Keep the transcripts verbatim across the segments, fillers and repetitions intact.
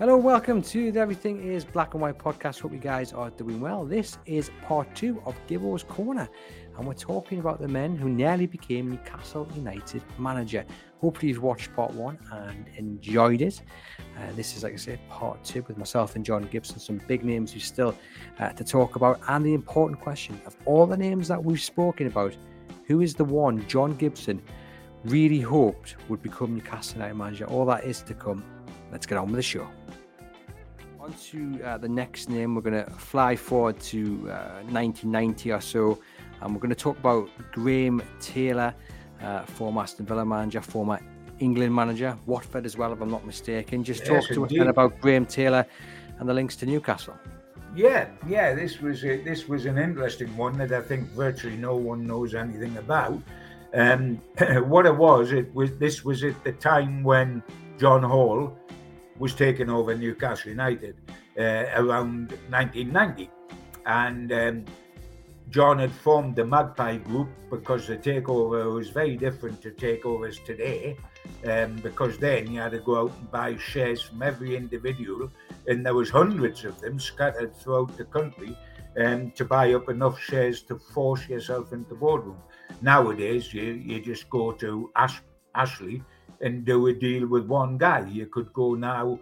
Hello, welcome to the Everything is Black and White podcast. Hope you guys are doing well. This is part two of Gibbo's Corner, and we're talking about the men who nearly became Newcastle United manager. Hopefully you've watched part one and enjoyed it. Uh, this is, like I said, part two with myself and John Gibson, some big names who still uh, to talk about, and the important question of all the names that we've spoken about, who is the one John Gibson really hoped would become Newcastle United manager? All that is to come. Let's get on with the show. On to uh, the next name. We're going to fly forward to uh, nineteen ninety or so, and we're going to talk about Graham Taylor, uh, former Aston Villa manager, former England manager, Watford as well, if I'm not mistaken. Just talk yes, to indeed. us about Graham Taylor and the links to Newcastle. Yeah, yeah, this was a, this was an interesting one that I think virtually no one knows anything about. Um, what it was, it was this was at the time when John Hall was taking over Newcastle United uh, around nineteen ninety, and um, John had formed the Magpie Group, because the takeover was very different to takeovers today, um, because then you had to go out and buy shares from every individual, and there was hundreds of them scattered throughout the country um, to buy up enough shares to force yourself into the boardroom. Nowadays you, you just go to Ash- Ashley and do a deal with one guy. You could go now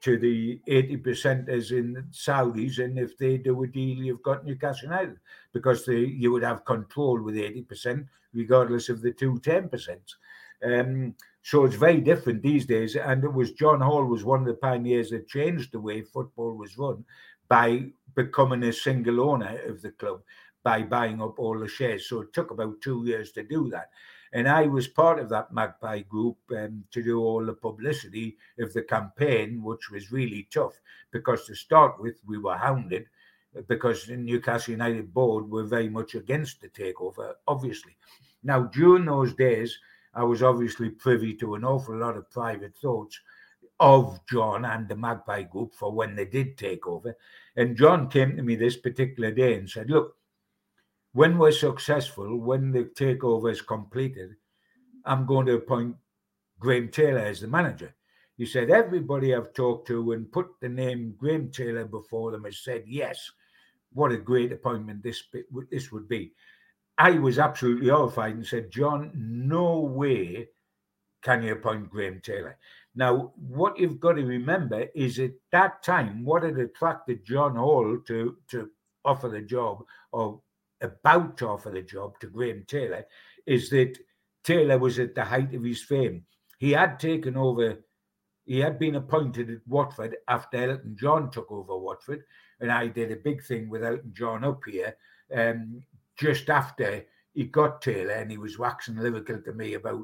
to the eighty percenters in the Saudis, and if they do a deal, you've got Newcastle United, because they, you would have control with eighty percent, regardless of the two ten percent. Um, so it's very different these days, and it was John Hall was one of the pioneers that changed the way football was run by becoming a single owner of the club, by buying up all the shares. So it took about two years to do that. And I was part of that Magpie Group um, to do all the publicity of the campaign, which was really tough, because to start with, we were hounded because the Newcastle United board were very much against the takeover, obviously. Now, during those days, I was obviously privy to an awful lot of private thoughts of John and the Magpie Group for when they did take over. And John came to me this particular day and said, look, when we're successful, when the takeover is completed, I'm going to appoint Graham Taylor as the manager. He said, everybody I've talked to and put the name Graham Taylor before them has said, yes, what a great appointment this, this would be. I was absolutely horrified and said, John, no way can you appoint Graham Taylor. Now, what you've got to remember is at that time, what had attracted John Hall to, to offer the job of about to offer the job to Graham Taylor is that Taylor was at the height of his fame. He had taken over, he had been appointed at Watford after Elton John took over Watford, and I did a big thing with Elton John up here um, just after he got Taylor, and he was waxing lyrical to me about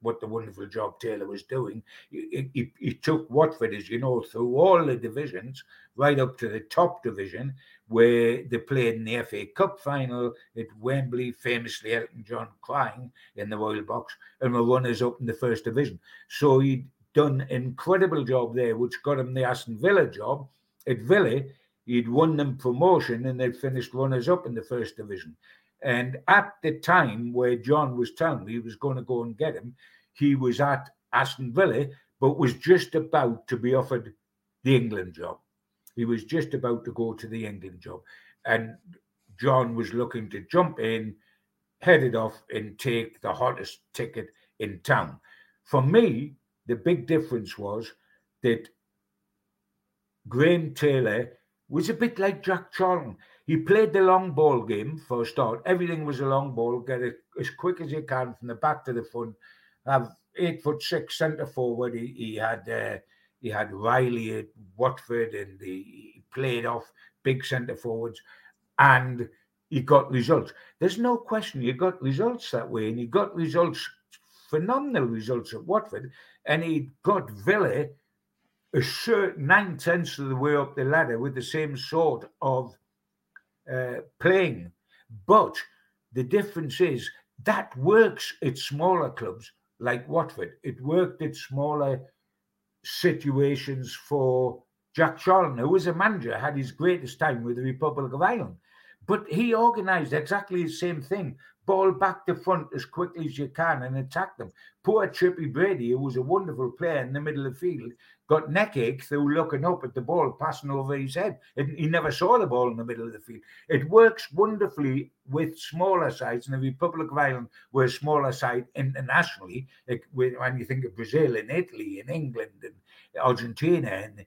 what the wonderful job Taylor was doing. He, he, he took Watford, as you know, through all the divisions, right up to the top division, where they played in the F A Cup final at Wembley, famously Elton John crying in the Royal Box, and were runners-up in the First Division. So he'd done an incredible job there, which got him the Aston Villa job. At Villa, he'd won them promotion, and they'd finished runners-up in the First Division. And at the time where John was telling me he was going to go and get him, he was at Aston Villa, but was just about to be offered the England job. He was just about to go to the England job. And John was looking to jump in, head it off, and take the hottest ticket in town. For me, the big difference was that Graham Taylor was a bit like Jack Charlton. He played the long ball game for a start. Everything was a long ball. Get it as quick as you can from the back to the front. Have eight foot six centre forward. He, he had uh, he had Riley at Watford, and he, he played off big centre forwards, and he got results. There's no question you got results that way, and he got results, phenomenal results at Watford, and he got Villa a shirt nine tenths of the way up the ladder with the same sort of uh, playing. But the difference is that works at smaller clubs like Watford. It worked at smaller situations for Jack Charlton, who was a manager, had his greatest time with the Republic of Ireland. But he organised exactly the same thing. Ball back to front as quickly as you can and attack them. Poor Chippy Brady, who was a wonderful player in the middle of the field, got neck ache through looking up at the ball passing over his head. And he never saw the ball in the middle of the field. It works wonderfully with smaller sides, and the Republic of Ireland were a smaller side internationally. When you think of Brazil and Italy and England and Argentina, and,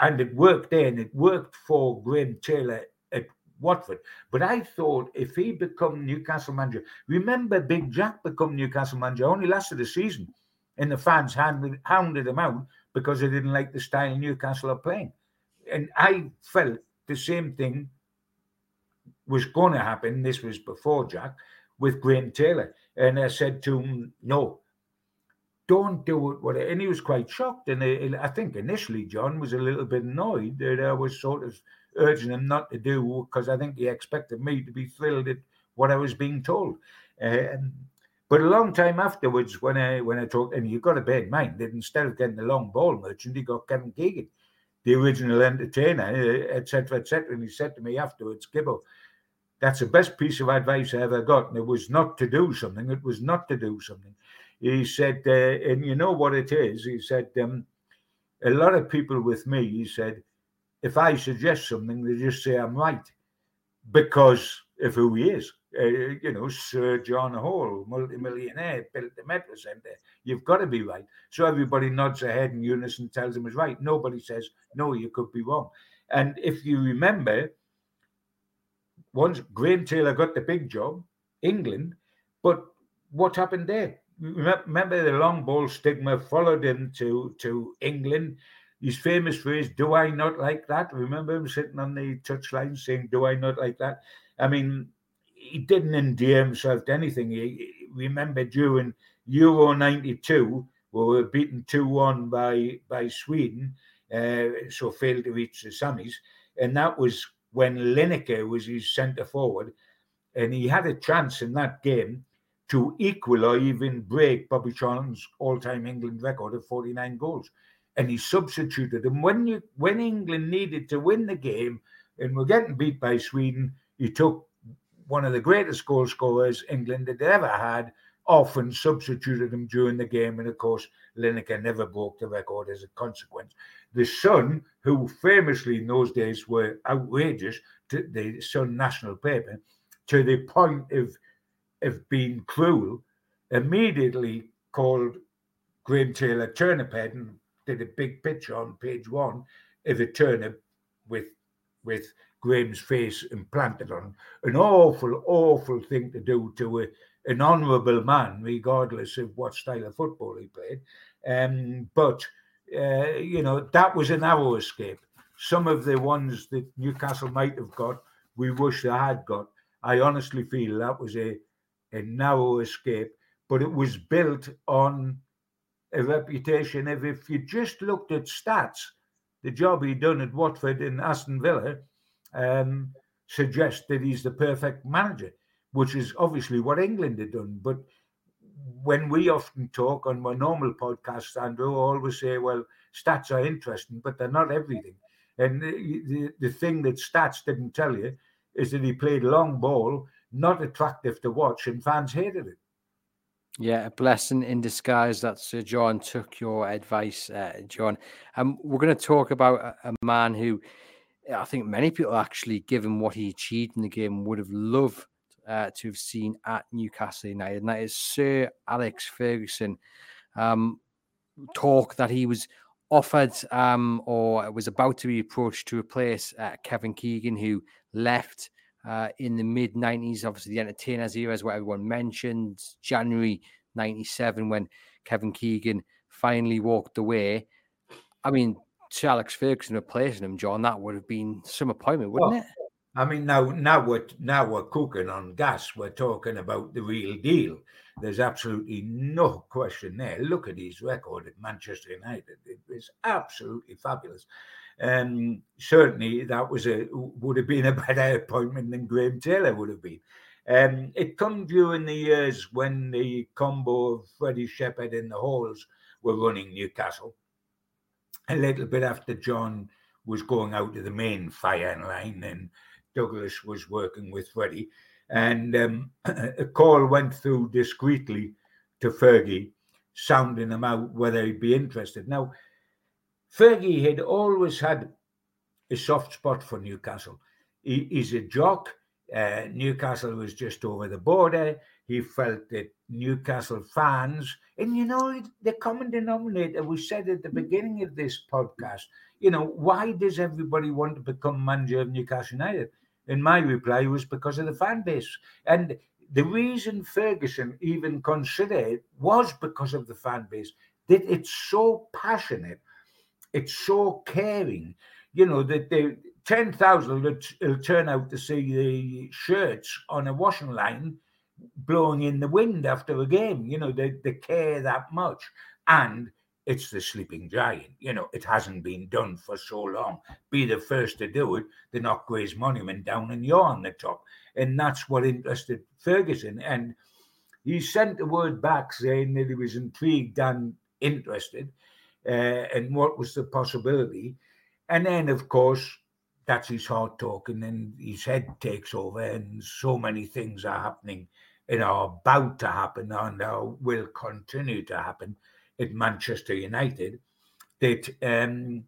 and it worked there, and it worked for Graham Taylor at Watford. But I thought if he become Newcastle manager, remember Big Jack become Newcastle manager, only lasted a season, and the fans hounded, hounded him out because they didn't like the style Newcastle are playing. And I felt the same thing was going to happen, this was before Jack, with Graham Taylor. And I said to him, no, don't do it. What I, and he was quite shocked. And I, I think initially John was a little bit annoyed that I was sort of urging him not to do, because I think he expected me to be thrilled at what I was being told. Um, but a long time afterwards, when I when I talked, and you've got to bear in mind that instead of getting the long ball merchant, he got Kevin Keegan, the original entertainer, et cetera, et cetera. And he said to me afterwards, Gibbo, that's the best piece of advice I ever got. And it was not to do something. It was not to do something. He said, uh, and you know what it is? He said, um, a lot of people with me, he said, if I suggest something, they just say I'm right because of who he is. Uh, you know, Sir John Hall, multimillionaire, built the Metro Centre. You've got to be right. So everybody nods their head in unison, tells him he's right. Nobody says, no, you could be wrong. And if you remember, once Graham Taylor got the big job, England, but what happened there? Remember the long ball stigma followed him to, to England. His famous phrase, do I not like that? Remember him sitting on the touchline saying, do I not like that? I mean, he didn't endear himself to anything. He, remember during Euro ninety-two, we were beaten two one by, by Sweden, uh, so failed to reach the semis. And that was when Lineker was his centre forward. And he had a chance in that game to equal or even break Bobby Charlton's all-time England record of forty-nine goals. And he substituted. And when you when England needed to win the game and were getting beat by Sweden, he took one of the greatest goal scorers England had ever had off and substituted him during the game. And, of course, Lineker never broke the record as a consequence. The Sun, who famously in those days were outrageous, to the Sun national paper, to the point of, of being cruel, immediately called Graham Taylor turnip head and did a big picture on page one of a turnip with with Graham's face implanted on. An awful, awful thing to do to a, an honourable man, regardless of what style of football he played. Um, but, uh, you know, that was a narrow escape. Some of the ones that Newcastle might have got, we wish they had got. I honestly feel that was a, a narrow escape, but it was built on a reputation of, if you just looked at stats, the job he done at Watford and Aston Villa um, suggests that he's the perfect manager, which is obviously what England had done. But when we often talk on my normal podcast, Andrew, I always say, well, stats are interesting, but they're not everything. And the, the, the thing that stats didn't tell you is that he played long ball, not attractive to watch, and fans hated it. Yeah, a blessing in disguise that Sir John took your advice, uh, John. Um, we're going to talk about a, a man who I think many people actually, given what he achieved in the game, would have loved uh, to have seen at Newcastle United, and that is Sir Alex Ferguson. Um, talk that he was offered um, or was about to be approached to replace uh, Kevin Keegan, who left uh, in the mid nineties, obviously the entertainers era is what everyone mentioned, January ninety-seven, when Kevin Keegan finally walked away. I mean, Sir Alex Ferguson replacing him, John, that would have been some appointment, wouldn't well, it? I mean, now now we're, now we're cooking on gas. We're talking about the real deal. There's absolutely no question there. Look at his record at Manchester United. It was absolutely fabulous. Um, certainly, that was a would have been a better appointment than Graham Taylor would have been. Um, it come during the years when the combo of Freddie Shepherd and the Halls were running Newcastle. A little bit after John was going out to the main firing line and Douglas was working with Freddie. And um, a call went through discreetly to Fergie, sounding him out whether he'd be interested. Now, Fergie had always had a soft spot for Newcastle. He, he's a jock. Uh, Newcastle was just over the border. He felt that Newcastle fans, and you know, the common denominator, we said at the beginning of this podcast, you know, why does everybody want to become manager of Newcastle United? And my reply was because of the fan base. And the reason Ferguson even considered it was because of the fan base, that it's so passionate, it's so caring, you know, that they ten thousand will turn out to see the shirts on a washing line blowing in the wind after a game. You know, they, they care that much. And it's the sleeping giant. You know, it hasn't been done for so long. Be the first to do it. They knock Gray's Monument down and you're on the top. And that's what interested Ferguson. And he sent the word back saying that he was intrigued and interested uh, and what was the possibility. And then, of course, that's his heart talking and his head takes over and so many things are happening and are about to happen and are, will continue to happen at Manchester United that, um,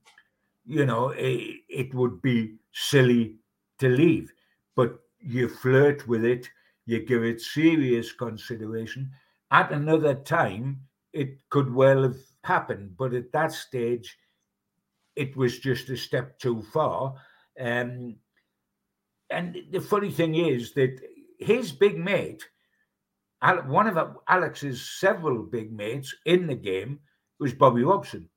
you know, it, it would be silly to leave. But you flirt with it, you give it serious consideration. At another time, it could well have happened. But at that stage, it was just a step too far. Um, and the funny thing is that his big mate, one of Alex's several big mates in the game, was Bobby Robson,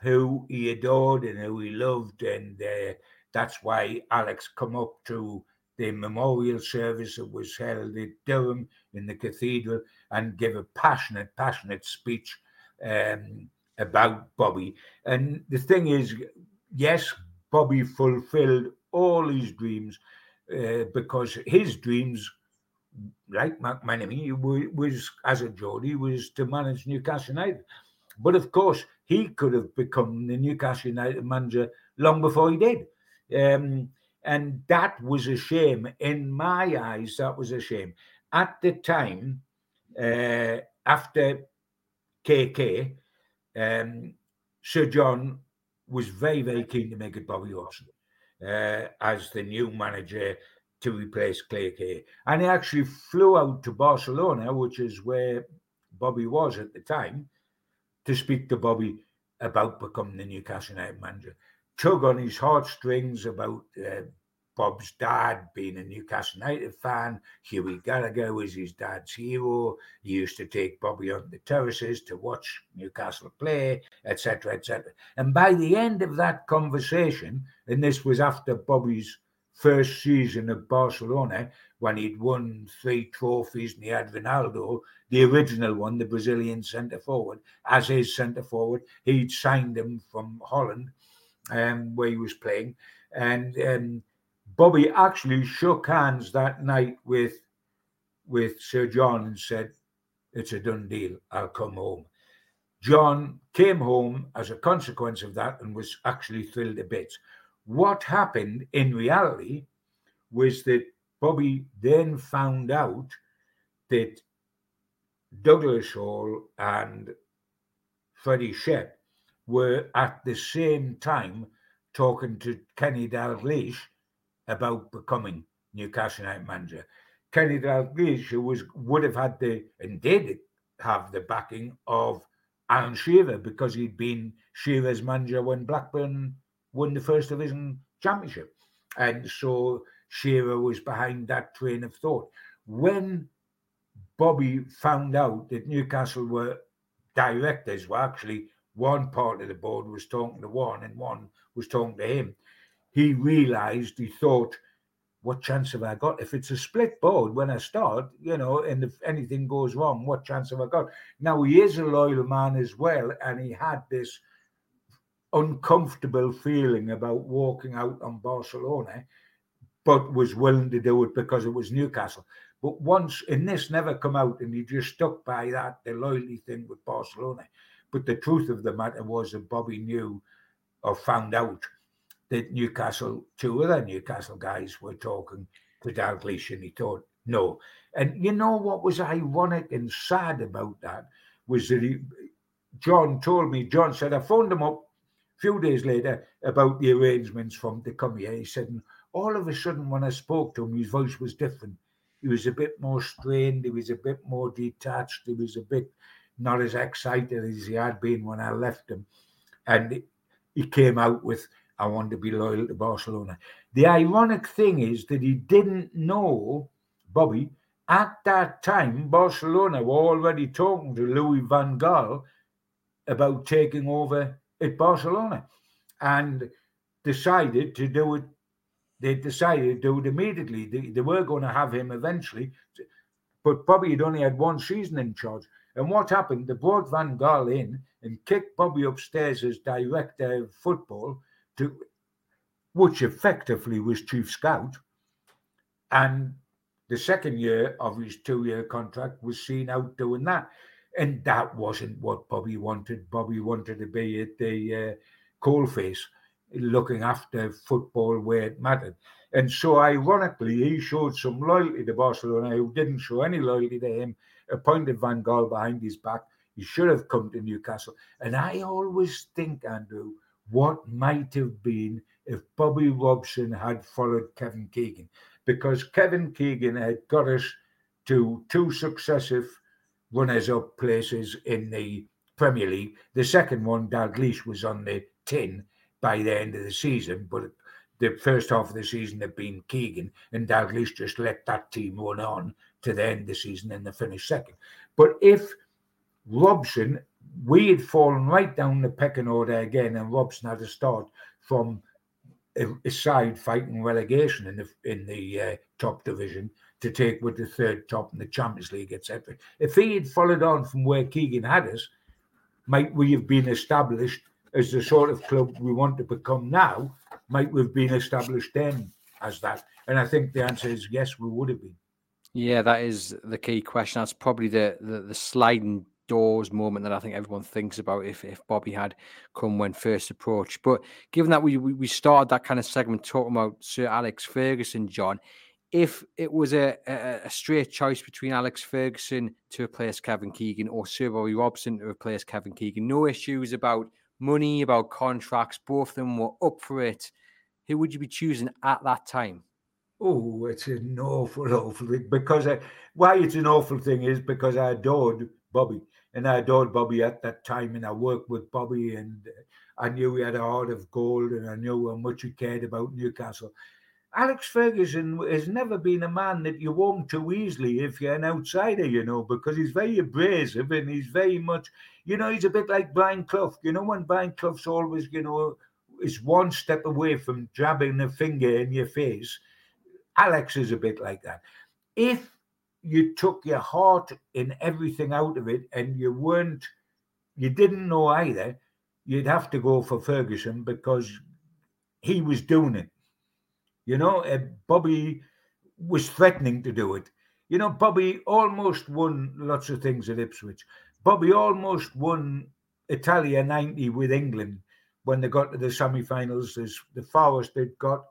who he adored and who he loved. And uh, that's why Alex come up to the memorial service that was held at Durham in the cathedral and gave a passionate, passionate speech um, about Bobby. And the thing is, yes, Bobby fulfilled all his dreams uh, because his dreams, like McManamy, was as a Geordie, was to manage Newcastle United. But of course, he could have become the Newcastle United manager long before he did. Um, and that was a shame. In my eyes, that was a shame. At the time, uh, after K K, um, Sir John was very, very keen to make it Bobby Robson uh, as the new manager to replace K K. And he actually flew out to Barcelona, which is where Bobby was at the time, to speak to Bobby about becoming the Newcastle United manager. Tug on his heartstrings about uh, Bob's dad being a Newcastle United fan. Hughie Gallagher was his dad's hero. He used to take Bobby on the terraces to watch Newcastle play, et cetera, et cetera. And by the end of that conversation, and this was after Bobby's first season of Barcelona, when he'd won three trophies and he had Ronaldo, the original one, the Brazilian centre-forward, as his centre-forward. He'd signed him from Holland, um, where he was playing. And um, Bobby actually shook hands that night with with Sir John and said, "It's a done deal, I'll come home." John came home as a consequence of that and was actually thrilled a bit. What happened in reality was that Bobby then found out that Douglas Hall and Freddie Shepherd were at the same time talking to Kenny Dalglish about becoming Newcastle United manager. Kenny Dalglish, who was, would have had the, and did have the backing of Alan Shearer, because he'd been Shearer's manager when Blackburn won the First Division Championship. And so Shearer was behind that train of thought. When Bobby found out that Newcastle were directors, were actually one part of the board was talking to one and one was talking to him, he realised, he thought, what chance have I got? If it's a split board when I start, you know, and if anything goes wrong, what chance have I got? Now, he is a loyal man as well, and he had this uncomfortable feeling about walking out on Barcelona, but was willing to do it because it was Newcastle. But once, and this never come out, and he just stuck by that, the loyalty thing with Barcelona. But the truth of the matter was that Bobby knew or found out that Newcastle, two other Newcastle guys were talking to Dalglish, and he thought, no. And you know what was ironic and sad about that was that he, John told me, John said, I phoned him up a few days later about the arrangements for him to come here. He said, and all of a sudden when I spoke to him, his voice was different. He was a bit more strained, he was a bit more detached, he was a bit not as excited as he had been when I left him. And he came out with, I want to be loyal to Barcelona. The ironic thing is that he didn't know, Bobby, at that time, Barcelona were already talking to Louis van Gaal about taking over at Barcelona and decided to do it. They decided to do it immediately. They, they were going to have him eventually, but Bobby had only had one season in charge. And what happened? They brought Van Gaal in and kicked Bobby upstairs as director of football, to, which effectively was chief scout, and the second year of his two-year contract was seen out doing that, and that wasn't what Bobby wanted. Bobby wanted to be at the uh, coalface, looking after football where it mattered. And so ironically, he showed some loyalty to Barcelona, who didn't show any loyalty to him, appointed Van Gaal behind his back. He should have come to Newcastle. And I always think, Andrew, what might have been if Bobby Robson had followed Kevin Keegan, because Kevin Keegan had got us to two successive runners-up places in the Premier League. The second one, Dalglish, was on the tin by the end of the season, but the first half of the season had been Keegan, and Dalglish just let that team run on to the end of the season and they finished second. But if Robson, we had fallen right down the pecking order again, and Robson had to start from a, a side fighting relegation in the in the uh, top division to take with the third top in the Champions League, et cetera. If he had followed on from where Keegan had us, might we have been established as the sort of club we want to become now? Might we have been established then as that? And I think the answer is yes, we would have been. Yeah, that is the key question. That's probably the the, the sliding doors moment that I think everyone thinks about, if, if Bobby had come when first approached. But given that we we started that kind of segment talking about Sir Alex Ferguson, John, if it was a, a, a straight choice between Alex Ferguson to replace Kevin Keegan or Sir Bobby Robson to replace Kevin Keegan, no issues about money, about contracts, both of them were up for it, who would you be choosing at that time? Oh, it's an awful, awful thing. Because I, why it's an awful thing is because I adored Bobby. And I adored Bobby at that time, and I worked with Bobby, and I knew he had a heart of gold, and I knew how much he cared about Newcastle. Alex Ferguson has never been a man that you warm to easily if you're an outsider, you know, because he's very abrasive and he's very much, you know, he's a bit like Brian Clough. You know, when Brian Clough's always, you know, is one step away from jabbing a finger in your face, Alex is a bit like that. If you took your heart and everything out of it, and you weren't, you didn't know either, you'd have to go for Ferguson because he was doing it. You know, Bobby was threatening to do it. You know, Bobby almost won lots of things at Ipswich. Bobby almost won Italia ninety with England when they got to the semi-finals. As the farthest they'd got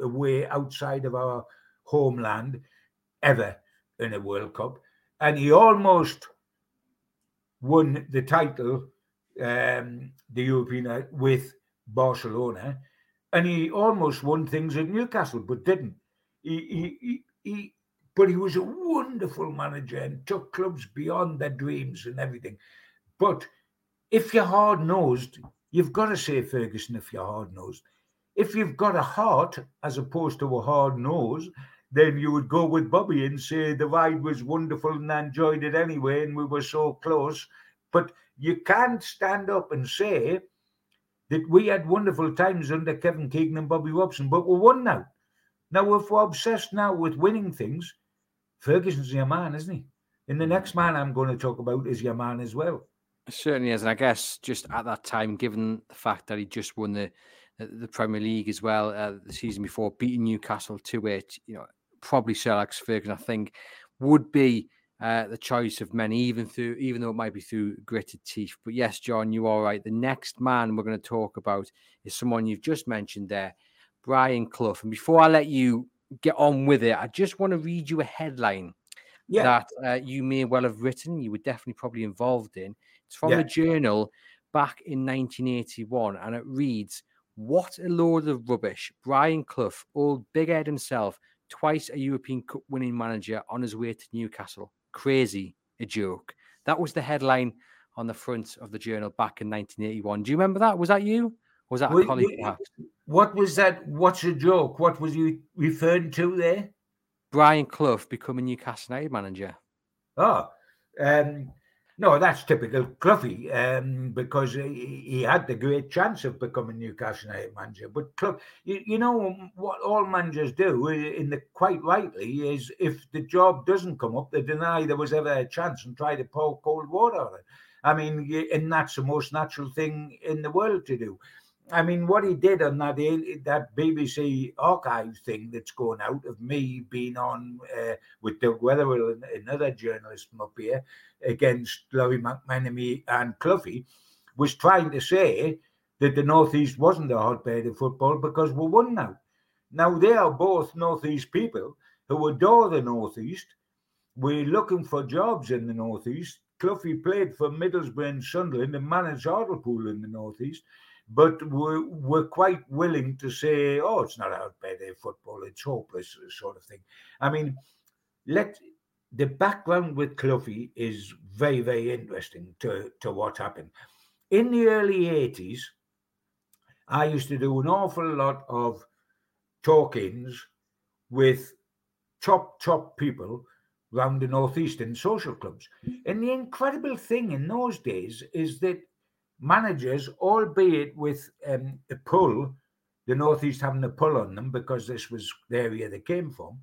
away outside of our homeland ever in a World Cup, and he almost won the title, um, the European, with Barcelona, and he almost won things at Newcastle, but didn't. He, he, he, he, but he was a wonderful manager and took clubs beyond their dreams and everything. But if you're hard-nosed, you've got to say Ferguson if you're hard-nosed. If you've got a heart as opposed to a hard nose, then you would go with Bobby and say the ride was wonderful and I enjoyed it anyway and we were so close. But you can't stand up and say that we had wonderful times under Kevin Keegan and Bobby Robson, but we're one now. Now, if we're obsessed now with winning things, Ferguson's your man, isn't he? And the next man I'm going to talk about is your man as well. It certainly is. And I guess just at that time, given the fact that he just won the the Premier League as well uh, the season before, beating Newcastle two eight, you know, probably Sir Alex Ferguson, I think, would be uh, the choice of many, even through, even though it might be through gritted teeth. But yes, John, you are right. The next man we're going to talk about is someone you've just mentioned there, Brian Clough. And before I let you get on with it, I just want to read you a headline yeah. that uh, you may well have written. You were definitely probably involved in. It's from yeah. a journal back in nineteen eighty-one, and it reads, "What a load of rubbish. Brian Clough, old big head himself, twice a European Cup winning manager on his way to Newcastle. Crazy, a joke." That was the headline on the front of the journal back in nineteen eighty-one. Do you remember that? Was that you? Or was that a Wait, colleague? Perhaps? What was that? What's a joke? What was you referring to there? Brian Clough becoming Newcastle United manager. Oh, um... No, that's typical Cloughy, um, because he, he had the great chance of becoming Newcastle United manager. But Clough, you, you know what all managers do, in the quite rightly, is if the job doesn't come up, they deny there was ever a chance and try to pour cold water on it. I mean, and that's the most natural thing in the world to do. I mean, what he did on that that B B C archive thing that's going out of me being on uh, with Doug Wetherill and another journalist from up here against Laurie McMenemy and Cloughy was trying to say that the North East wasn't a hotbed of football because we're one now. Now, they are both North East people who adore the North East. We're looking for jobs in the North East. Cloughy played for Middlesbrough and Sunderland and managed Hartlepool in the North East. But we're, we're quite willing to say, oh, it's not out by their football, it's hopeless, sort of thing. I mean, let the background with Cloughy is very, very interesting to, to what happened. In the early eighties, I used to do an awful lot of talk-ins with top, top people around the Northeast in social clubs. And the incredible thing in those days is that managers, albeit with um, a pull, the Northeast having a pull on them because this was the area they came from,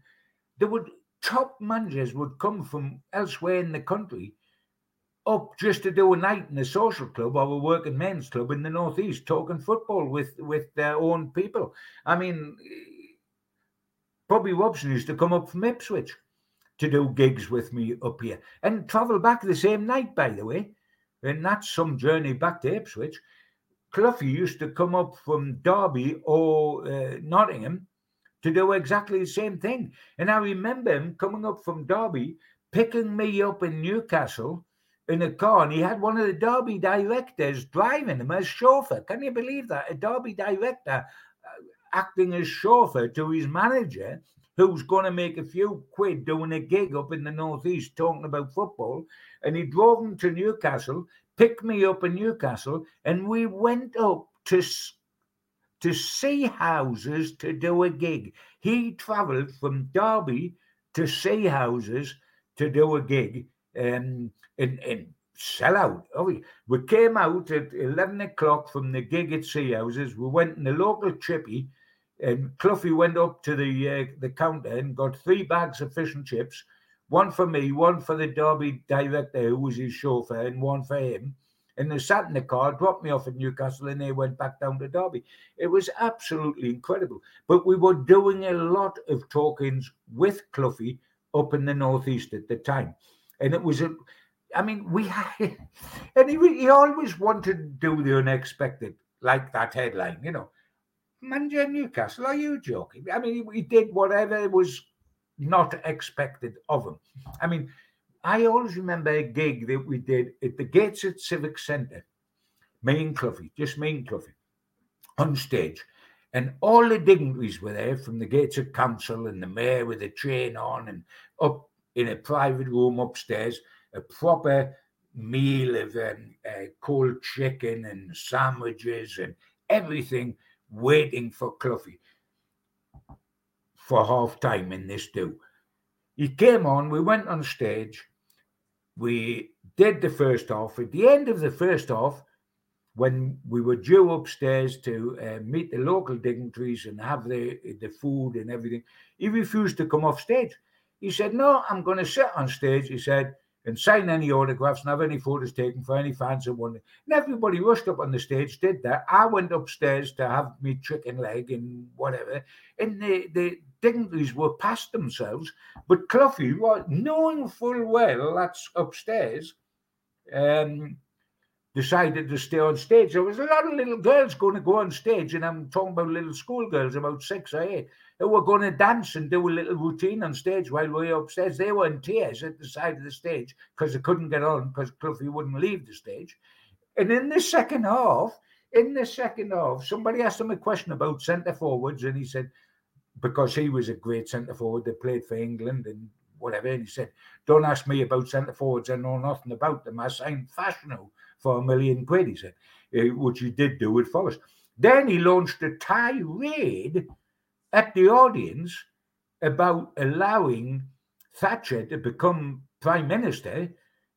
they would, top managers would come from elsewhere in the country up just to do a night in a social club or a working men's club in the Northeast talking football with, with their own people. I mean, Bobby Robson used to come up from Ipswich to do gigs with me up here and travel back the same night, by the way. And that's some journey back to Ipswich. Cloughy used to come up from Derby or uh, Nottingham to do exactly the same thing. And I remember him coming up from Derby, picking me up in Newcastle in a car. And he had one of the Derby directors driving him as chauffeur. Can you believe that? A Derby director acting as chauffeur to his manager who's going to make a few quid doing a gig up in the Northeast talking about football. And he drove him to Newcastle, picked me up in Newcastle, and we went up to, to Seahouses to do a gig. He travelled from Derby to Seahouses to do a gig um, and, and sell out. We came out at eleven o'clock from the gig at Seahouses. We went in the local chippy, and Cloughy went up to the uh, the counter and got three bags of fish and chips, one for me, one for the Derby director who was his chauffeur, and one for him. And they sat in the car, dropped me off at Newcastle, and they went back down to Derby. It was absolutely incredible. But we were doing a lot of talkings with Cloughy up in the Northeast at the time. And it was a, I mean, we had, and he, he always wanted to do the unexpected, like that headline, you know. Manager Newcastle, are you joking? I mean, he did whatever was not expected of him. I mean, I always remember a gig that we did at the Gates at Civic Centre, me and Cloughy, just me and Cloughy, on stage. And all the dignitaries were there from the Gates at Council and the mayor with a chain on and up in a private room upstairs, a proper meal of um, uh, cold chicken and sandwiches and everything waiting for Cloughie for half time in this do. He came on, we went on stage, we did the first half. At the end of the first half, when we were due upstairs to uh, meet the local dignitaries and have the, the food and everything, he refused to come off stage. He said, no, I'm going to sit on stage, he said, and sign any autographs and have any photos taken for any fans that wanted. And everybody rushed up on the stage, did that. I went upstairs to have me chicken leg and whatever. And the, the dignitaries were past themselves. But Cloughie, well, knowing full well that's upstairs, um, decided to stay on stage. There was a lot of little girls going to go on stage, and I'm talking about little schoolgirls, about six or eight, who were going to dance and do a little routine on stage while we were upstairs. They were in tears at the side of the stage because they couldn't get on because Cloughie wouldn't leave the stage. And in the second half, in the second half, somebody asked him a question about centre forwards, and he said, because he was a great centre forward that played for England and whatever, and he said, don't ask me about centre forwards, I know nothing about them. I signed Fashanu for a million quid, he said, which he did do with Forest. Then he launched a tirade at the audience about allowing Thatcher to become Prime Minister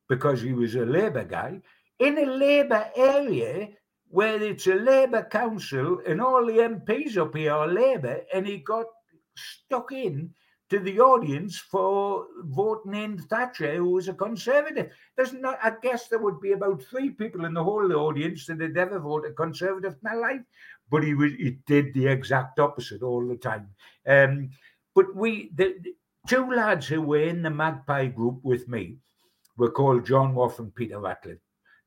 because he was a Labour guy, in a Labour area where it's a Labour council and all the M Ps up here are Labour, and he got stuck in to the audience for voting in Thatcher, who was a Conservative. There's not, I guess there would be about three people in the whole audience that had ever voted Conservative in their life, but he was, he did the exact opposite all the time. Um, but we, the, the two lads who were in the Magpie Group with me were called John Woff and Peter Ratcliffe.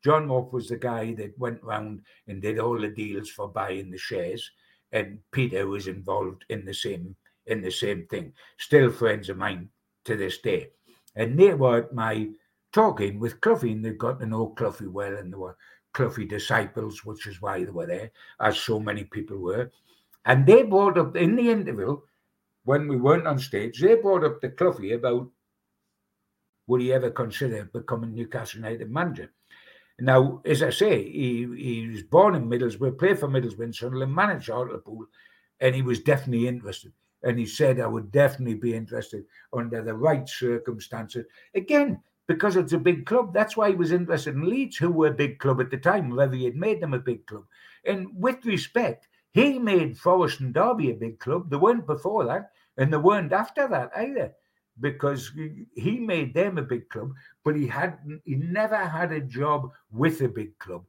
John Woff was the guy that went round and did all the deals for buying the shares, and Peter was involved in the same in the same thing, still friends of mine to this day. And they were at my talking with Cloughie, and they got to know Cloughie well, and they were Cloughie disciples, which is why they were there, as so many people were. And they brought up, in the interval, when we weren't on stage, they brought up the Cloughie about would he ever consider becoming Newcastle United manager. Now, as I say, he, he was born in Middlesbrough, played for Middlesbrough and Sunderland, managed Hartlepool, and he was definitely interested. And he said, I would definitely be interested under the right circumstances. Again, because it's a big club. That's why he was interested in Leeds, who were a big club at the time. Levy had made them a big club. And with respect, he made Forest and Derby a big club. They weren't before that, and they weren't after that either, because he made them a big club. But he hadn't, he never had a job with a big club,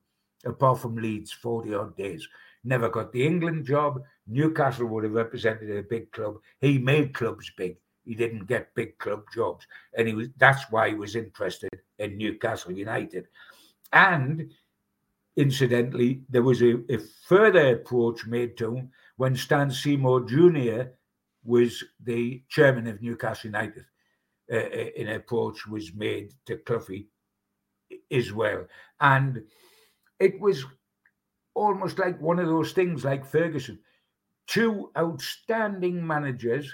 apart from Leeds, forty-odd days. Never got the England job. Newcastle would have represented a big club. He made clubs big. He didn't get big club jobs. And he was, that's why he was interested in Newcastle United. And incidentally, there was a, a further approach made to him when Stan Seymour Junior was the chairman of Newcastle United. Uh, an approach was made to Cloughie as well. And it was almost like one of those things like Ferguson. Two outstanding managers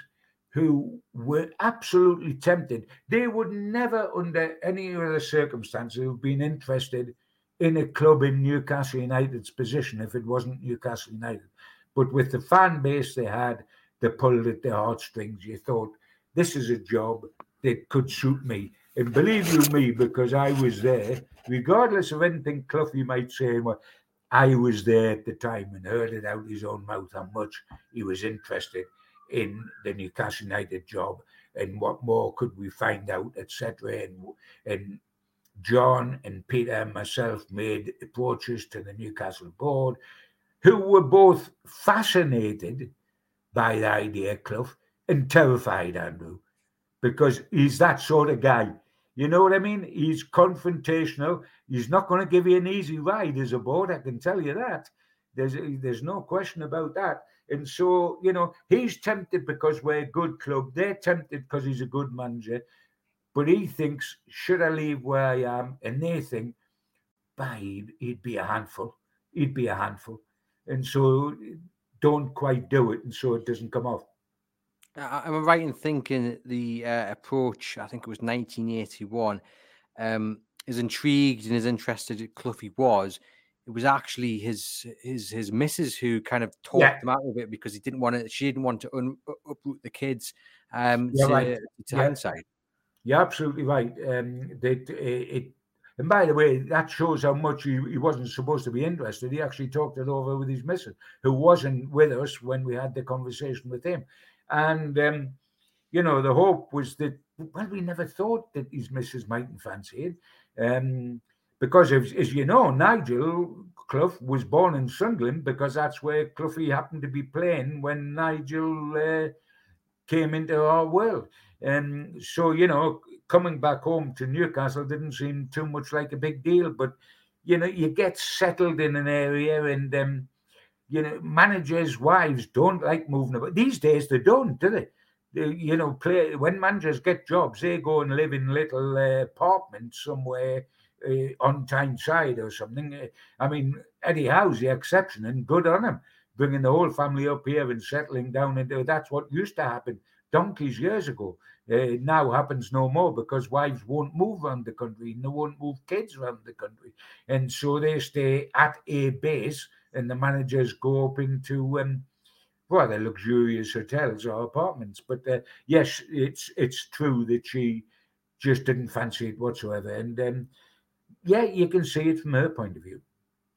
who were absolutely tempted. They would never, under any other circumstances, have been interested in a club in Newcastle United's position if it wasn't Newcastle United. But with the fan base they had, they pulled at their heartstrings. You thought, this is a job that could suit me. And believe you me, because I was there, regardless of anything Cloughie might say, well, I was there at the time and heard it out his own mouth how much he was interested in the Newcastle United job and what more could we find out, et cetera. And, and John and Peter and myself made approaches to the Newcastle board, who were both fascinated by the idea of Clough and terrified, Andrew, because he's that sort of guy. You know what I mean? He's confrontational. He's not going to give you an easy ride as a board. I can tell you that. There's there's no question about that. And so, you know, he's tempted because we're a good club. They're tempted because he's a good manager. But he thinks, should I leave where I am? And they think, bah, he'd, he'd be a handful. He'd be a handful. And so don't quite do it. And so it doesn't come off. I'm right in thinking the uh, approach, I think it was nineteen eighty-one, um, as intrigued and as interested as Cloughy was, it was actually his his his missus who kind of talked yeah. him out of it, because he didn't want to. She didn't want to un, uproot the kids. Um, yeah, to, right. to yeah. hindsight. You're absolutely right. Um, that it, it, and by the way, that shows how much he, he wasn't supposed to be interested. He actually talked it over with his missus, who wasn't with us when we had the conversation with him. And um, you know, the hope was that, well, we never thought that his missus mightn't fancy it. Um, Because, as, as you know, Nigel Clough was born in Sunderland, because that's where Cloughy happened to be playing when Nigel uh, came into our world. And so, you know, coming back home to Newcastle didn't seem too much like a big deal. But, you know, you get settled in an area, and, um, you know, managers' wives don't like moving about. These days they don't, do they? You know, play, when managers get jobs, they go and live in little uh, apartments somewhere. Uh, on Tyneside or something. Uh, I mean, Eddie Howe's the exception, and good on him, bringing the whole family up here and settling down. And uh, that's what used to happen donkeys years ago. Uh, it now happens no more, because wives won't move around the country, and they won't move kids around the country. And so they stay at a base, and the managers go up into, um, well, the luxurious hotels or apartments. But uh, yes, it's, it's true that she just didn't fancy it whatsoever. And um, yeah, you can see it from her point of view.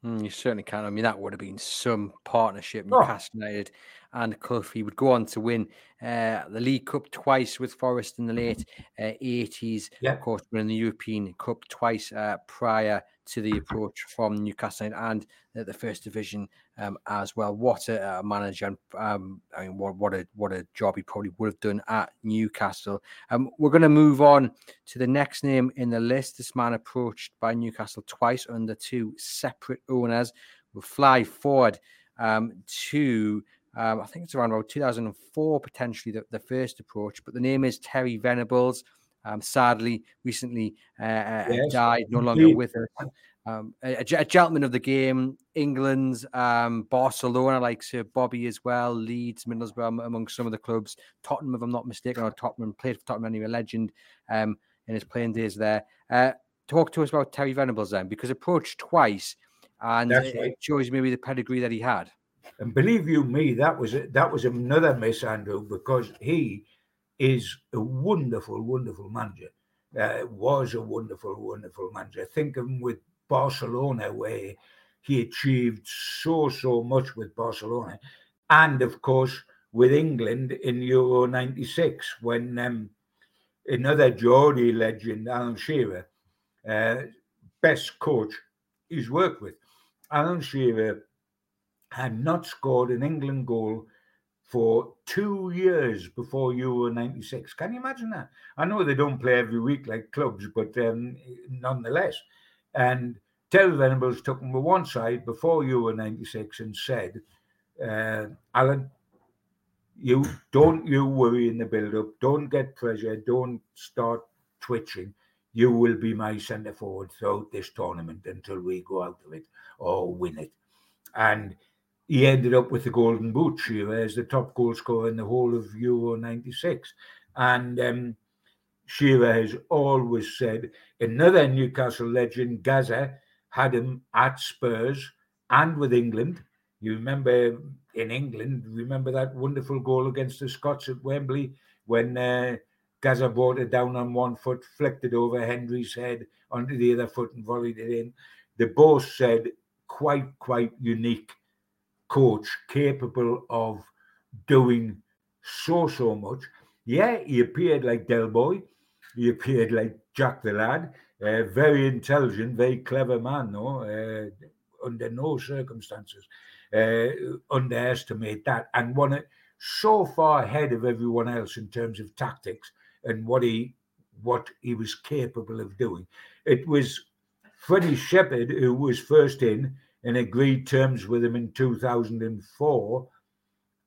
Mm, you certainly can. I mean, that would have been some partnership. Newcastle United and Clough. He would go on to win uh, the League Cup twice with Forest in the late uh, eighties. Yeah. Of course, winning the European Cup twice uh, prior to the approach from Newcastle United and uh, the First Division um, as well. What a, a manager! And, um, I mean, what, what a what a job he probably would have done at Newcastle. Um, we're going to move on to the next name in the list. This man approached by Newcastle twice under two separate owners. We'll fly forward um, to. Um, I think it's around about two thousand four, potentially, the, the first approach. But the name is Terry Venables. Um, sadly, recently uh, yes, died, no longer indeed. with us. Um, a, a gentleman of the game, England's, um, Barcelona, like Sir Bobby as well, Leeds, Middlesbrough, among some of the clubs. Tottenham, if I'm not mistaken, or Tottenham, played for Tottenham anyway, a legend um, in his playing days there. Uh, talk to us about Terry Venables then, because approached twice, and right. it shows maybe the pedigree that he had. And believe you me, that was a, that was another miss, Andrew, because he is a wonderful, wonderful manager. Uh, was a wonderful, wonderful manager. Think of him with Barcelona, where he achieved so, so much with Barcelona. And, of course, with England in Euro ninety-six, when um, another Geordie legend, Alan Shearer, uh, best coach he's worked with. Alan Shearer had not scored an England goal for two years before Euro ninety-six. Can you imagine that? I know they don't play every week like clubs, but um, nonetheless. And Terry Venables took him to one side before Euro ninety-six and said, uh, Alan, you don't you worry in the build-up. Don't get pressure. Don't start twitching. You will be my centre forward throughout this tournament until we go out of it or win it. And he ended up with the golden boot, Shearer, as the top goal scorer in the whole of Euro ninety-six. And um, Shearer has always said, another Newcastle legend, Gaza, had him at Spurs and with England. You remember in England, remember that wonderful goal against the Scots at Wembley when uh, Gaza brought it down on one foot, flicked it over Henry's head onto the other foot and volleyed it in. They both said, quite, quite unique coach, capable of doing so, so much. Yeah, he appeared like Del Boy. He appeared like Jack the Lad. Uh, very intelligent, very clever man, though. Uh, under no circumstances uh, underestimate that. And one so far ahead of everyone else in terms of tactics and what he what he was capable of doing. It was Freddie Shepherd, who was first in and agreed terms with him in two thousand four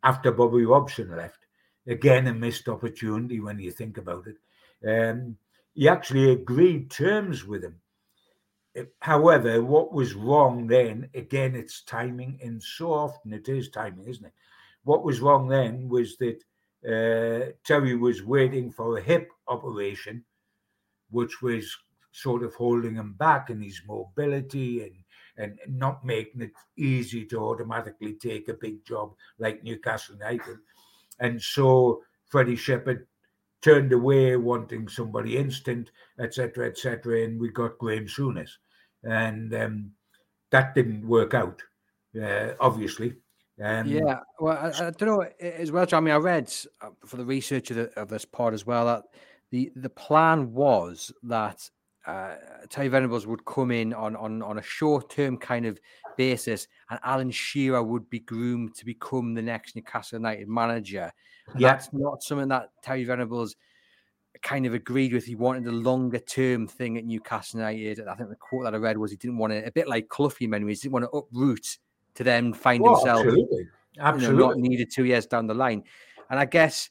after Bobby Robson left. Again, a missed opportunity when you think about it. Um, he actually agreed terms with him. However, what was wrong then, again, it's timing, and so often it is timing, isn't it? What was wrong then was that uh, Terry was waiting for a hip operation, which was sort of holding him back in his mobility and and not making it easy to automatically take a big job like Newcastle United. And so Freddie Shepherd turned away wanting somebody instant, et cetera, et cetera, and we got Graham Souness. And um, that didn't work out, uh, obviously. Um, yeah, well, I, I don't know as well, John. I mean, I read for the research of, the, of this pod as well that the, the plan was that uh, Terry Venables would come in on, on, on a short-term kind of basis and Alan Shearer would be groomed to become the next Newcastle United manager. Yeah. That's not something that Terry Venables kind of agreed with. He wanted a longer term thing at Newcastle United. And I think the quote that I read was he didn't want to, a bit like Clough, he meant, he didn't want to uproot to then find well, himself absolutely. Absolutely. You know, not needed two years down the line. And I guess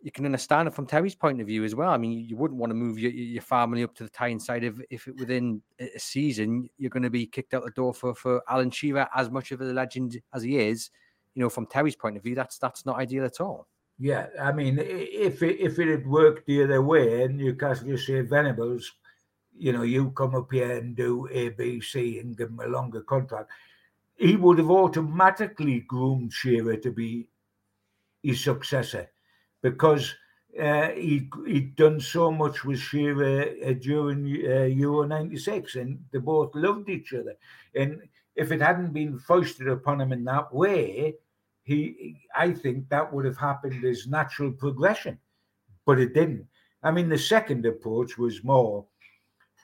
you can understand it from Terry's point of view as well. I mean, you wouldn't want to move your, your family up to the Tyne side if, if it, within a season you're going to be kicked out the door for, for Alan Shearer, as much of a legend as he is. You know, from Terry's point of view, that's that's not ideal at all. Yeah, I mean, if it, if it had worked the other way, and Newcastle just say, Venables, you know, you come up here and do A, B, C and give him a longer contract, he would have automatically groomed Shearer to be his successor, because uh, he, he'd done so much with Shearer uh, during uh, Euro ninety-six, and they both loved each other. And if it hadn't been foisted upon him in that way, He, I think that would have happened as natural progression, but it didn't. I mean, the second approach was more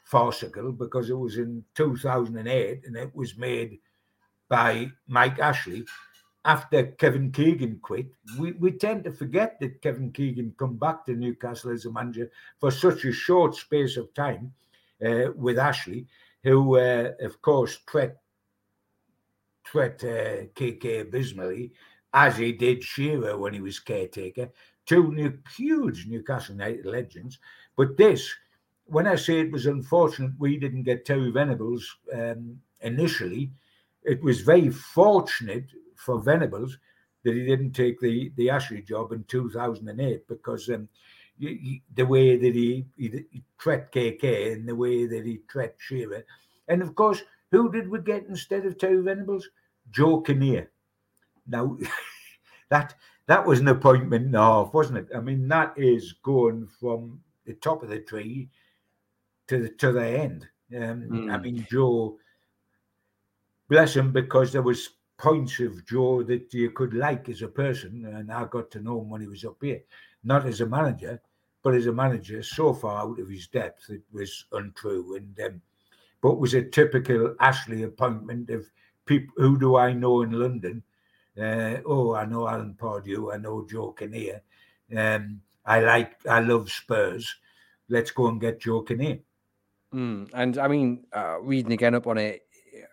farcical because it was in two thousand eight and it was made by Mike Ashley after Kevin Keegan quit. We we tend to forget that Kevin Keegan come back to Newcastle as a manager for such a short space of time uh, with Ashley, who, uh, of course, threat, threat uh, K K abysmally, as he did Shearer when he was caretaker, two new, huge Newcastle United legends. But this, when I say it was unfortunate we didn't get Terry Venables um, initially, it was very fortunate for Venables that he didn't take the, the Ashley job in two thousand eight, because um, he, the way that he, he, he threat K K and the way that he threat Shearer. And of course, who did we get instead of Terry Venables? Joe Kinnear. Now, that that was an appointment and a half, wasn't it? I mean, that is going from the top of the tree to the, to the end. Um, mm. I mean, Joe, bless him, because there was points of Joe that you could like as a person, and I got to know him when he was up here. Not as a manager, but as a manager so far out of his depth, it was untrue. And um, but was a typical Ashley appointment of people, who do I know in London? Uh, oh, I know Alan Pardew. I know Joe Kinnear. Um, I like, I love Spurs. Let's go and get Joe Kinnear. Mm, and I mean, uh, reading again up on it,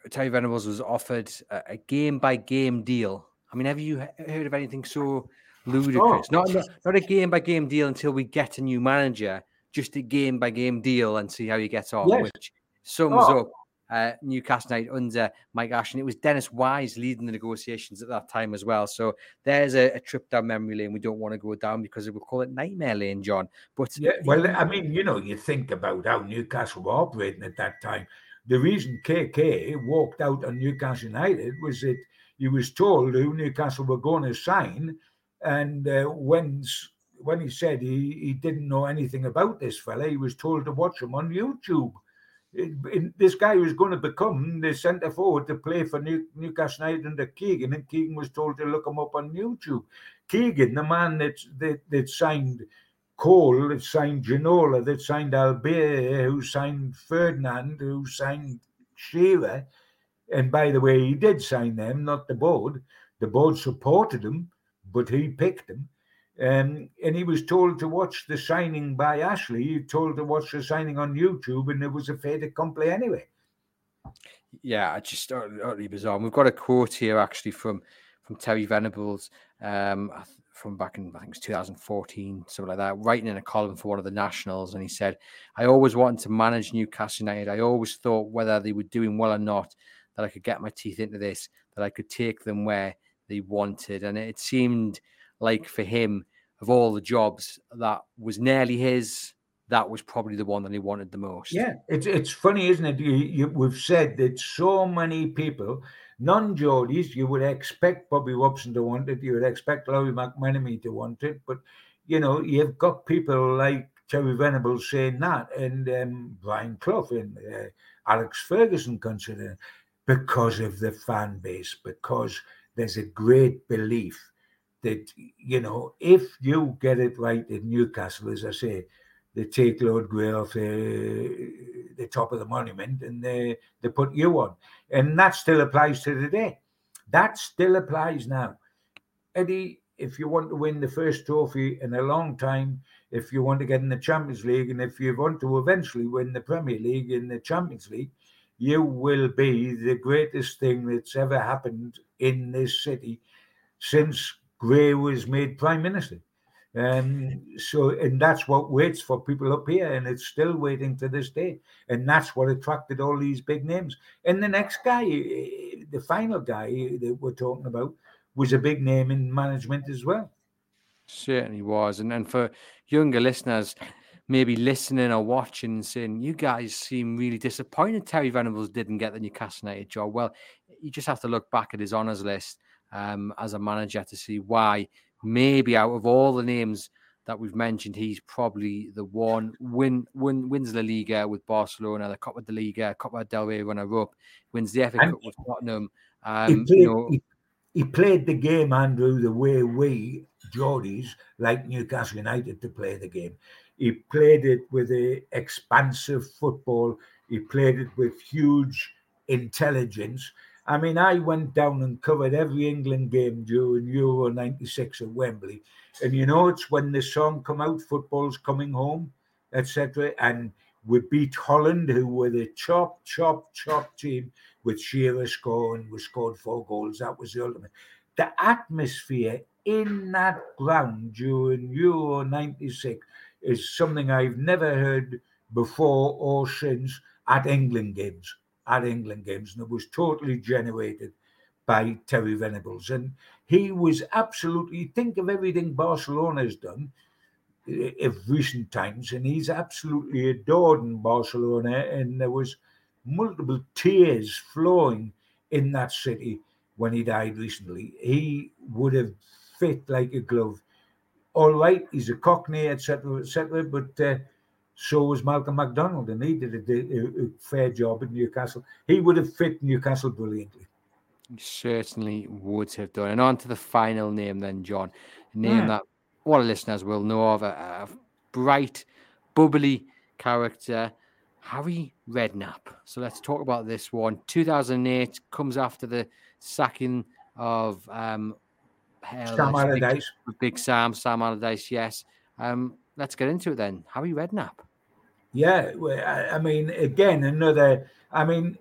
Terry Venables was offered a game by game deal. I mean, have you heard of anything so ludicrous? Oh. Not, not not a game by game deal until we get a new manager. Just a game by game deal and see how you get on. Yes. Which sums oh. up uh, Newcastle United under Mike Ashley. It was Dennis Wise leading the negotiations at that time as well. So there's a, a trip down memory lane we don't want to go down, because we'll call it nightmare lane, John. But yeah, well, I mean, you know, you think about how Newcastle were operating at that time. The reason K K walked out on Newcastle United was that he was told who Newcastle were going to sign, and uh, when when he said he, he didn't know anything about this fella, he was told to watch him on YouTube. It, it, this guy was going to become the centre forward to play for New, Newcastle United under Keegan, and Keegan was told to look him up on YouTube. Keegan, the man that that, that signed Cole, that signed Ginola, that signed Albert, who signed Ferdinand, who signed Shearer, and by the way, he did sign them, not the board. The board supported him, but he picked them. Um, and he was told to watch the signing by Ashley. He was told to watch the signing on YouTube, and it was a fait accompli anyway. Yeah, it's just utterly bizarre. And we've got a quote here actually from, from Terry Venables um, from back in, I think it's two thousand fourteen, something like that, writing in a column for one of the Nationals. And he said, "I always wanted to manage Newcastle United. I always thought, whether they were doing well or not, that I could get my teeth into this, that I could take them where they wanted." And it seemed like for him, of all the jobs that was nearly his, that was probably the one that he wanted the most. Yeah, it's it's funny, isn't it? You, you, we've said that so many people, non-Geordies, you would expect Bobby Robson to want it, you would expect Larry McMenemy to want it, but, you know, you've got people like Terry Venables saying that, and um, Brian Clough and uh, Alex Ferguson considering, because of the fan base, because there's a great belief that, you know, if you get it right at Newcastle, as I say, they take Lord Grey off the, the top of the monument and they, they put you on. And that still applies to today. That still applies now. Eddie, if you want to win the first trophy in a long time, if you want to get in the Champions League, and if you want to eventually win the Premier League in the Champions League, you will be the greatest thing that's ever happened in this city since Grey was made Prime Minister. Um, so, and that's what waits for people up here, and it's still waiting to this day. And that's what attracted all these big names. And the next guy, the final guy that we're talking about, was a big name in management as well. Certainly was. And then for younger listeners, maybe listening or watching and saying, you guys seem really disappointed Terry Venables didn't get the Newcastle United job. Well, you just have to look back at his honours list um, as a manager to see why. Maybe out of all the names that we've mentioned, he's probably the one. Win, win, wins La Liga with Barcelona, the Copa de Liga, Copa del Rey runner-up, wins the F A Cup with Tottenham. Um, he, played, you know, he, he played the game, Andrew, the way we, Geordies, like Newcastle United, to play the game. He played it with a expansive football. He played it with huge intelligence. I mean, I went down and covered every England game during Euro ninety-six at Wembley. And, you know, it's when the song come out, Football's Coming Home, et cetera. And we beat Holland, who were the chop, chop, chop team, with Shearer scoring. We scored four goals. That was the ultimate. The atmosphere in that ground during Euro ninety-six is something I've never heard before or since at England games. At England games, and it was totally generated by Terry Venables. And he was absolutely, think of everything Barcelona has done of recent times, and he's absolutely adored in Barcelona, and there was multiple tears flowing in that city when he died recently. He would have fit like a glove. All right, he's a Cockney, et cetera, et cetera, but uh, so was Malcolm MacDonald, and he did a, a, a fair job at Newcastle. He would have fit Newcastle brilliantly. He certainly would have done. And on to the final name then, John. A name yeah. that all the listeners will know of. A, a bright, bubbly character, Harry Redknapp. So let's talk about this one. two thousand eight comes after the sacking of um, hell, Sam Allardyce. Big, Big Sam, Sam Allardyce, yes. Um, let's get into it then. Harry Redknapp. Yeah, I mean, again, another, I mean,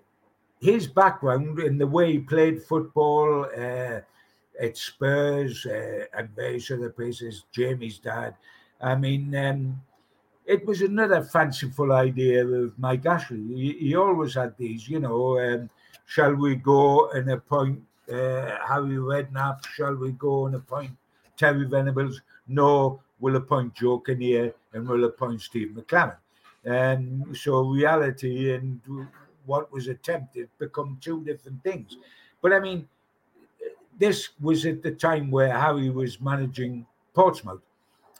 his background in the way he played football uh, at Spurs uh, and various other places, Jamie's dad, I mean, um, it was another fanciful idea of Mike Ashley. He, he always had these, you know, um, shall we go and appoint uh, Harry Redknapp? Shall we go and appoint Terry Venables? No, we'll appoint Joe Kinnear and we'll appoint Steve McClaren. And so reality and what was attempted become two different things. But I mean, this was at the time where Harry was managing Portsmouth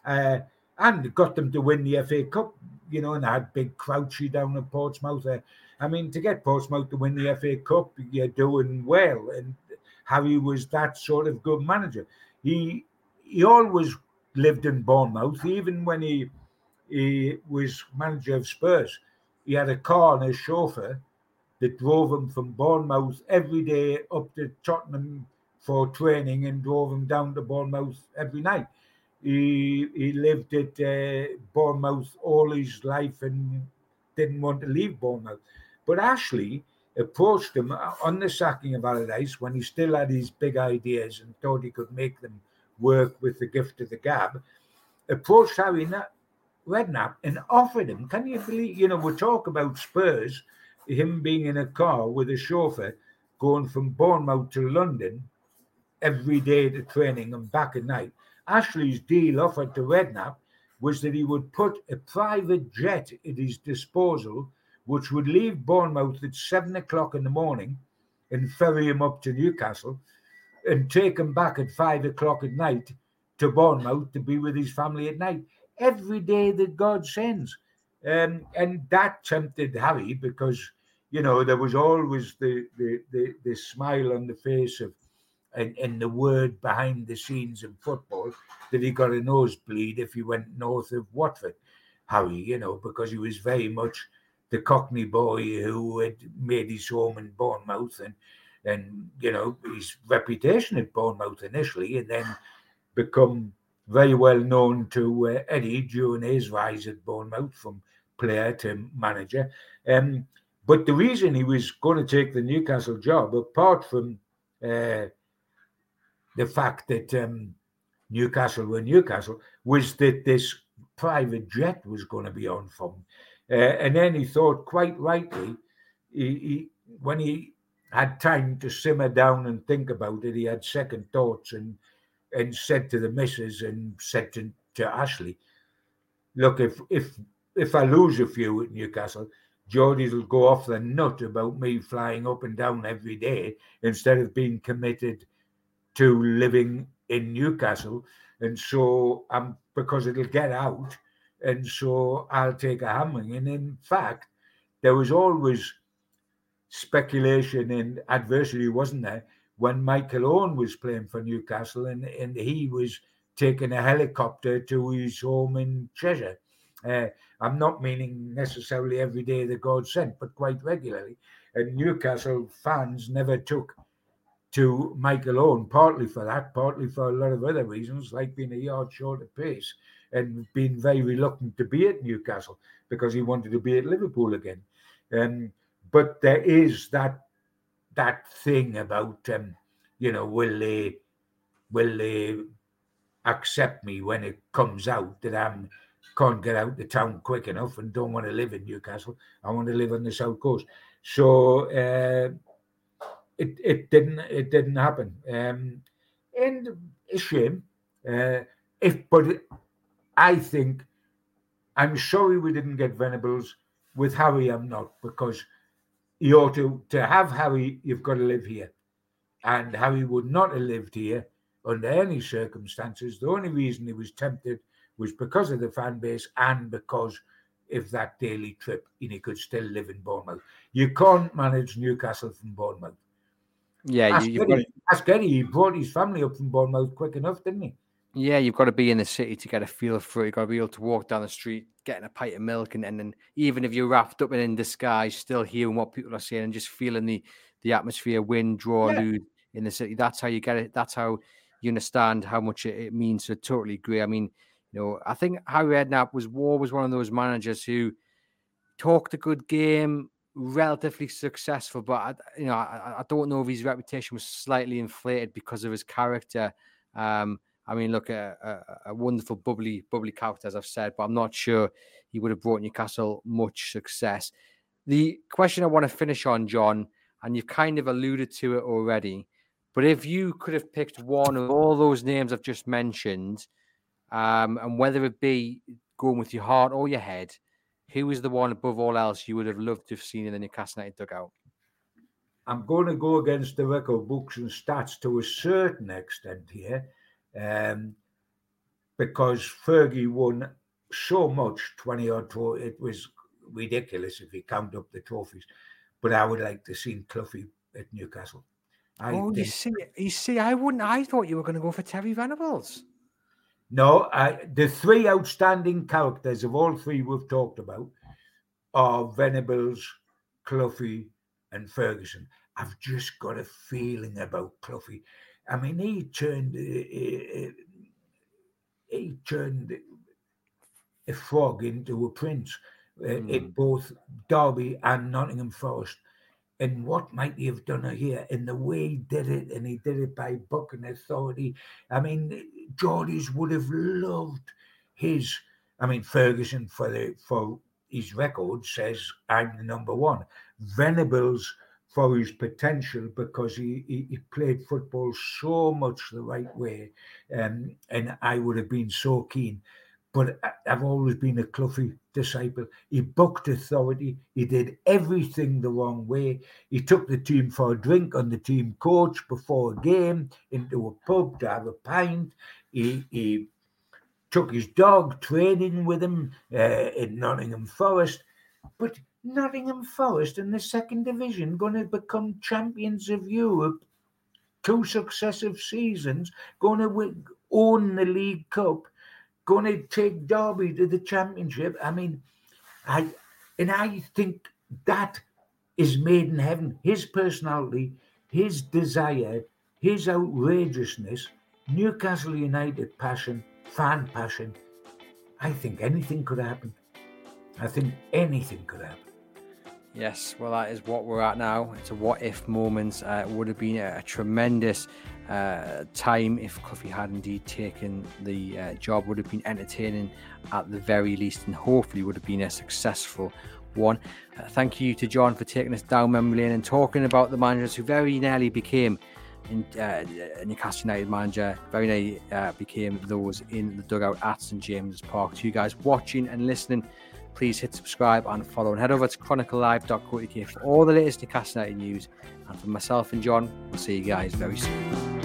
uh, and got them to win the F A Cup, you know, and I had Big Crouchy down at Portsmouth. Uh, I mean, to get Portsmouth to win the F A Cup, you're doing well. And Harry was that sort of good manager. He, he always lived in Bournemouth, even when he... He was manager of Spurs. He had a car and a chauffeur that drove him from Bournemouth every day up to Tottenham for training and drove him down to Bournemouth every night. He he lived at uh, Bournemouth all his life and didn't want to leave Bournemouth. But Ashley approached him on the sacking of Allardyce when he still had his big ideas and thought he could make them work with the gift of the gab. Approached Harry Redknapp and offered him, can you believe, you know, we talk about Spurs, him being in a car with a chauffeur going from Bournemouth to London every day to training and back at night. Ashley's deal offered to Redknapp was that he would put a private jet at his disposal, which would leave Bournemouth at seven o'clock in the morning and ferry him up to Newcastle and take him back at five o'clock at night to Bournemouth to be with his family at night. Every day that God sends. Um, and that tempted Harry because, you know, there was always the the, the, the smile on the face of and, and the word behind the scenes of football that he got a nosebleed if he went north of Watford, Harry, you know, because he was very much the Cockney boy who had made his home in Bournemouth and, and you know, his reputation at Bournemouth initially and then become very well known to uh, Eddie during his rise at Bournemouth from player to manager. Um, but the reason he was going to take the Newcastle job, apart from uh, the fact that um, Newcastle were Newcastle, was that this private jet was going to be on for him. Uh, and then he thought, quite rightly, he, he, when he had time to simmer down and think about it, he had second thoughts and and said to the missus and said to, to Ashley, look, if if if I lose a few at Newcastle, Geordie's will go off the nut about me flying up and down every day instead of being committed to living in Newcastle. And so, um, because it'll get out, and so I'll take a hammering. And in fact, there was always speculation and adversity, wasn't there? When Michael Owen was playing for Newcastle and, and he was taking a helicopter to his home in Cheshire. Uh, I'm not meaning necessarily every day that God sent, but quite regularly. And Newcastle fans never took to Michael Owen, partly for that, partly for a lot of other reasons, like being a yard short of pace and being very reluctant to be at Newcastle because he wanted to be at Liverpool again. Um, but there is that that thing about, um, you know, will they, will they accept me when it comes out that I can't get out the town quick enough and don't want to live in Newcastle. I want to live on the South Coast. So uh, it it didn't it didn't happen. Um, and a shame. Uh, if but I think I'm sorry we didn't get Venables. With Harry, I'm not, because you ought to, to have Harry, you've got to live here. And Harry would not have lived here under any circumstances. The only reason he was tempted was because of the fan base and because of that daily trip and he could still live in Bournemouth. You can't manage Newcastle from Bournemouth. Yeah, ask, you, you've Eddie, got to... ask Eddie, he brought his family up from Bournemouth quick enough, didn't he? Yeah, you've got to be in the city to get a feel for it. You've got to be able to walk down the street, getting a pint of milk, and, and then even if you're wrapped up and in disguise, still hearing what people are saying and just feeling the, the atmosphere, win, draw, yeah. lose in the city. That's how you get it. That's how you understand how much it, it means. So totally agree. I mean, you know, I think Harry Redknapp was always one of those managers who talked a good game, relatively successful, but I, you know, I, I don't know if his reputation was slightly inflated because of his character. Um, I mean, look, a, a, a wonderful, bubbly, bubbly character, as I've said, but I'm not sure he would have brought Newcastle much success. The question I want to finish on, John, and you've kind of alluded to it already, but if you could have picked one of all those names I've just mentioned, um, and whether it be going with your heart or your head, who is the one above all else you would have loved to have seen in the Newcastle United dugout? I'm going to go against the record books and stats to a certain extent here. Um, because Fergie won so much, twenty odd trophies, it was ridiculous if you count up the trophies. But I would like to see Cloughy at Newcastle. I oh, think... you see, you see, I wouldn't. I thought you were going to go for Terry Venables. No, I, the three outstanding characters of all three we've talked about are Venables, Cloughy, and Ferguson. I've just got a feeling about Cloughy. I mean, he turned he, he turned a frog into a prince mm. in both Derby and Nottingham Forest. And what might he have done here? And the way he did it, and he did it by book and authority. I mean, Geordies would have loved his. I mean, Ferguson for the for his record says I'm the number one. Venables. For his potential, because he, he, he played football so much the right way, um, and I would have been so keen. But I've always been a Cloughy disciple. He bucked authority. He did everything the wrong way. He took the team for a drink on the team coach before a game, into a pub to have a pint. He, he took his dog training with him uh, in Nottingham Forest. But Nottingham Forest in the second division, going to become champions of Europe, two successive seasons, going to win, own the League Cup, going to take Derby to the championship. I mean, I and I think that is made in heaven. His personality, his desire, his outrageousness, Newcastle United passion, fan passion. I think anything could happen. I think anything could happen. Yes, well, that is what we're at now. It's a what-if moment. Uh, it would have been a, a tremendous uh, time if Cloughy had indeed taken the uh, job. Would have been entertaining at the very least, and hopefully would have been a successful one. Uh, thank you to John for taking us down memory lane and talking about the managers who very nearly became in, uh, Newcastle United manager, very nearly uh, became those in the dugout at St James's Park. To you guys watching and listening, please hit subscribe and follow, and head over to chronicle live dot co dot U K for all the latest Newcastle United news. And for myself and John, we'll see you guys very soon.